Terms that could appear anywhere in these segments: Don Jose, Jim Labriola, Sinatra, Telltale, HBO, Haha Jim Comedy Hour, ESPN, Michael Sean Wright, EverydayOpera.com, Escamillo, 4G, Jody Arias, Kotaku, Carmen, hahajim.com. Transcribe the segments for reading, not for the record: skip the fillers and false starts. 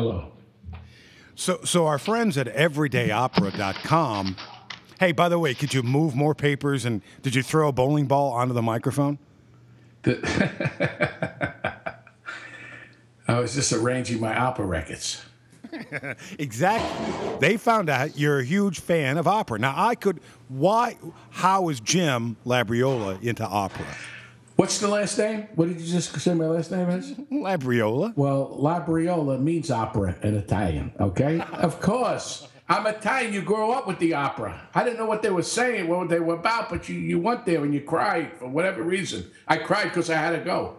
Hello. So our friends at EverydayOpera.com. Hey, by the way, could you move more papers, and did you throw a bowling ball onto the microphone? I was just arranging my opera records. Exactly. They found out you're a huge fan of opera. Now, how is Jim Labriola into opera? What's the last name? What did you just say my last name is? Labriola. Well, Labriola means opera in Italian, okay? Of course. I'm Italian. You grow up with the opera. I didn't know what they were saying, what they were about, but you went there and you cried for whatever reason. I cried because I had to go.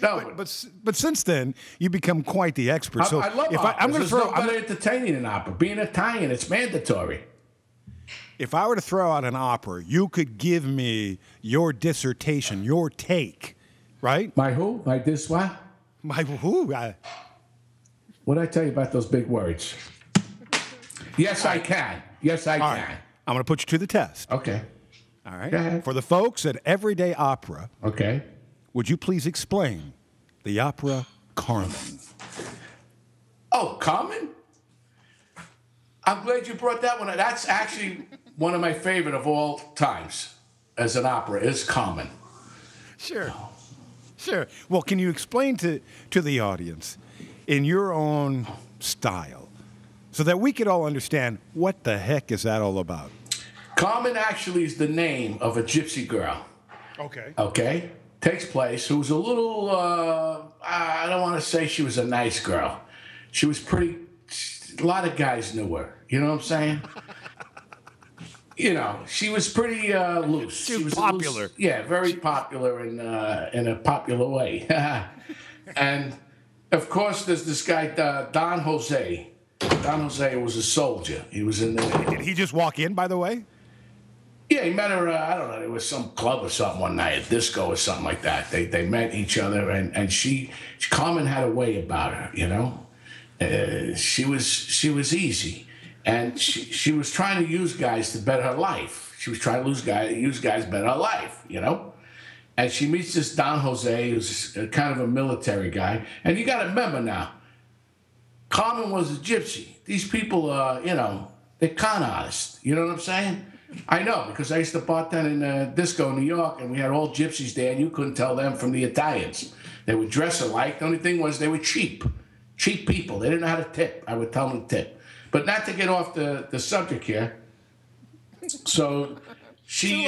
No, but since then you become quite the expert. I love opera. There's no better entertaining than opera. Being Italian, it's mandatory. If I were to throw out an opera, you could give me your dissertation, your take, right? My who? My this what? My who? What did I tell you about those big words? Yes, I can. Yes, I can. Right. I'm going to put you to the test. Okay. All right. For the folks at Everyday Opera. Okay. Would you please explain the opera Carmen? Oh, Carmen? I'm glad you brought that one up. That's actually one of my favorite of all times as an opera is Carmen. Sure. Sure. Well, can you explain to the audience in your own style so that we could all understand what the heck is that all about? Carmen actually is the name of a gypsy girl. Okay. Okay. Takes place, who was a little, I don't want to say she was a nice girl. She was pretty, a lot of guys knew her, you know what I'm saying? You know, she was pretty loose. She was popular. Loose, yeah, very popular in a popular way. And, of course, there's this guy, Don Jose. Don Jose was a soldier. He was in the... Did he just walk in, by the way? Yeah, he met her, I don't know, it was some club or something one night, a disco or something like that. They met each other, and Carmen had a way about her, you know? She was easy, and she was trying to use guys to better her life. She was trying to use guys to better her life, you know? And she meets this Don Jose, who's kind of a military guy. And you got to remember now, Carmen was a gypsy. These people are, you know, they're con artists, you know what I'm saying? I know, because I used to bartend in a disco in New York, and we had all gypsies there, and you couldn't tell them from the Italians. They would dress alike. The only thing was they were cheap. Cheap people. They didn't know how to tip. I would tell them to tip. But not to get off the subject here. So she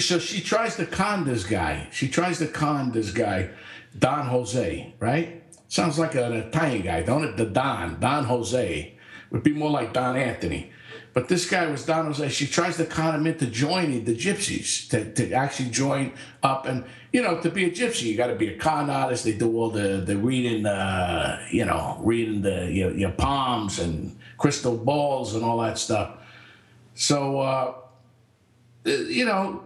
tries to con this guy. She tries to con this guy, Don Jose, right? Sounds like an Italian guy, don't it? The Don. Don Jose would be more like Don Anthony. But this guy was Don Jose. She tries to con him into joining the gypsies, to actually join up. And, you know, to be a gypsy, you got to be a con artist. They do all the reading, you know, reading your palms and crystal balls and all that stuff. So, you know,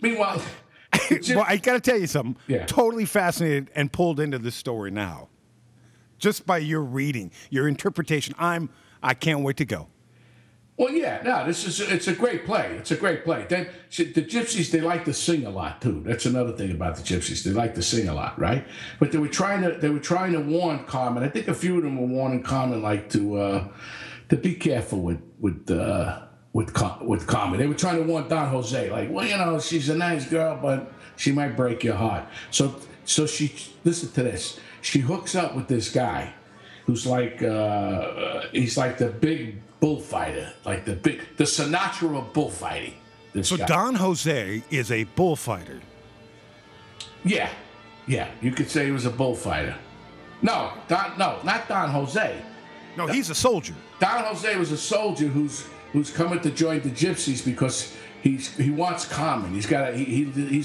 meanwhile. Well, I got to tell you something. Yeah. Totally fascinated and pulled into this story now. Just by your reading, your interpretation. I can't wait to go. Well, yeah, no, it's a great play. It's a great play. Then the gypsies, they like to sing a lot too. That's another thing about the gypsies. They like to sing a lot, right? But they were trying to warn Carmen. I think a few of them were warning Carmen, like to be careful with Carmen. They were trying to warn Don Jose, like, well, you know, she's a nice girl, but she might break your heart. So she, listen to this. She hooks up with this guy. Who's like, he's like the big bullfighter, like the Sinatra of bullfighting. So guy. Don Jose is a bullfighter. Yeah, you could say he was a bullfighter. No, not Don Jose. No, he's a soldier. Don Jose was a soldier who's coming to join the gypsies because he wants Carmen. He's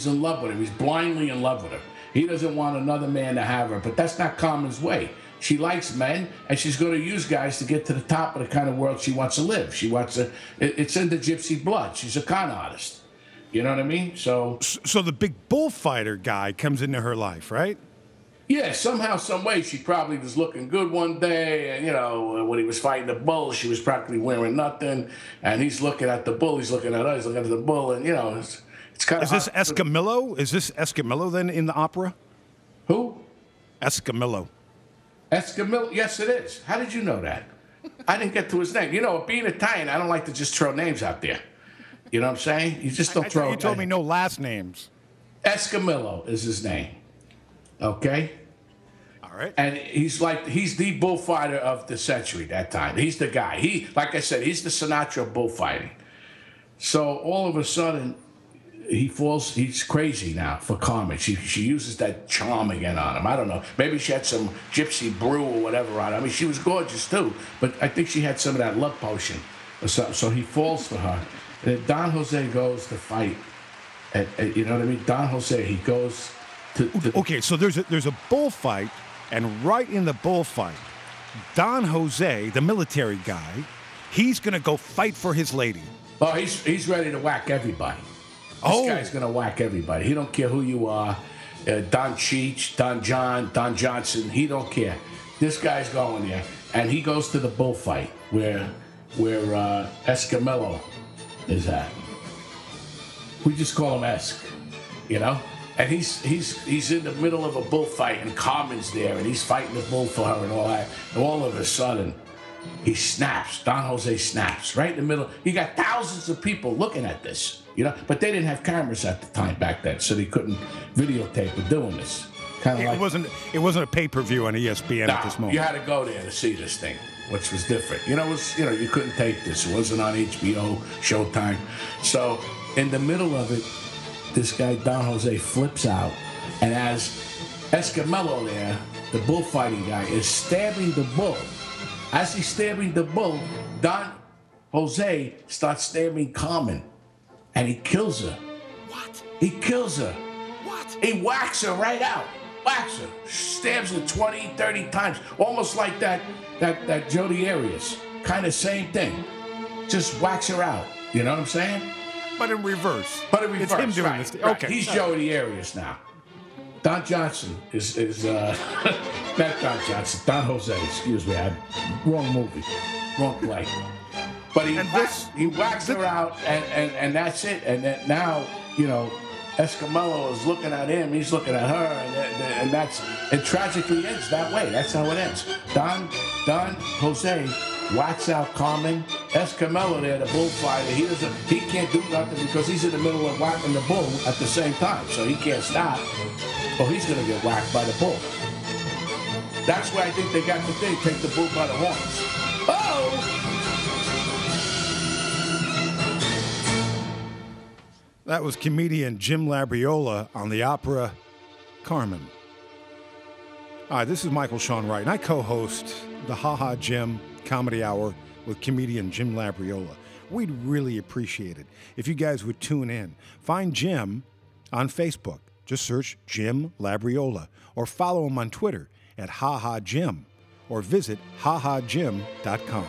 in love with her. He's blindly in love with her. He doesn't want another man to have her, but that's not Carmen's way. She likes men, and she's going to use guys to get to the top of the kind of world she wants to live. It's in the gypsy blood. She's a con artist. You know what I mean? So the big bullfighter guy comes into her life, right? Yeah, somehow, some way, she probably was looking good one day, and, you know, when he was fighting the bull, she was practically wearing nothing, and he's looking at the bull, he's looking at her, he's looking at the bull, and, you know, it's kind of... Is this Escamillo then in the opera? Who? Escamillo. Escamillo? Yes, it is. How did you know that? I didn't get to his name. You know, being Italian, I don't like to just throw names out there. You know what I'm saying? You just don't throw. You told me no last names. Escamillo is his name. Okay? All right. And he's the bullfighter of the century that time. He's the guy. He, like I said, he's the Sinatra bullfighting. So all of a sudden, he's crazy now for Carmen. She uses that charm again on him. I don't know. Maybe she had some gypsy brew or whatever on him. I mean, she was gorgeous too, but I think she had some of that love potion or something. So he falls for her. And Don Jose goes to fight. And you know what I mean? Don Jose, he goes to okay, so there's a bullfight, and right in the bullfight, Don Jose, the military guy, he's going to go fight for his lady. Oh, he's ready to whack everybody. This guy's going to whack everybody. He don't care who you are. Don Cheech, Don John, Don Johnson. He don't care. This guy's going there. And he goes to the bullfight where Escamillo is at. We just call him Esc, you know? And he's in the middle of a bullfight, and Carmen's there, and he's fighting the bull for her and all that. And all of a sudden, he snaps. Don Jose snaps right in the middle. You got thousands of people looking at this. You know, but they didn't have cameras at the time back then, so they couldn't videotape or doing this. It wasn't a pay-per-view on ESPN at this moment. You had to go there to see this thing, which was different. You know, you couldn't tape this. It wasn't on HBO, Showtime. So in the middle of it, this guy Don Jose flips out, and as Escamillo there, the bullfighting guy, is stabbing the bull. As he's stabbing the bull, Don Jose starts stabbing Carmen. And he kills her. What? He kills her. What? He whacks her right out. Whacks her. Stabs her 20, 30 times. Almost like that Jody Arias. Kind of same thing. Just whacks her out. You know what I'm saying? But in reverse. It's him doing this. Right. Okay. He's Jody Arias now. Don Johnson is not Don Johnson. Don Jose, excuse me. Wrong movie. Wrong play. But he whacks her out, and that's it. And then now, you know, Escamillo is looking at him. He's looking at her, and it tragically ends that way. That's how it ends. Don Jose whacks out Carmen. Escamillo there, the bullfighter, he can't do nothing because he's in the middle of whacking the bull at the same time. So he can't stop, or he's going to get whacked by the bull. That's where I think they got the thing, take the bull by the horns. Oh! That was comedian Jim Labriola on the opera Carmen. All right, this is Michael Sean Wright, and I co-host the Haha Jim Comedy Hour with comedian Jim Labriola. We'd really appreciate it if you guys would tune in. Find Jim on Facebook. Just search Jim Labriola, or follow him on Twitter at hahajim, or visit hahajim.com.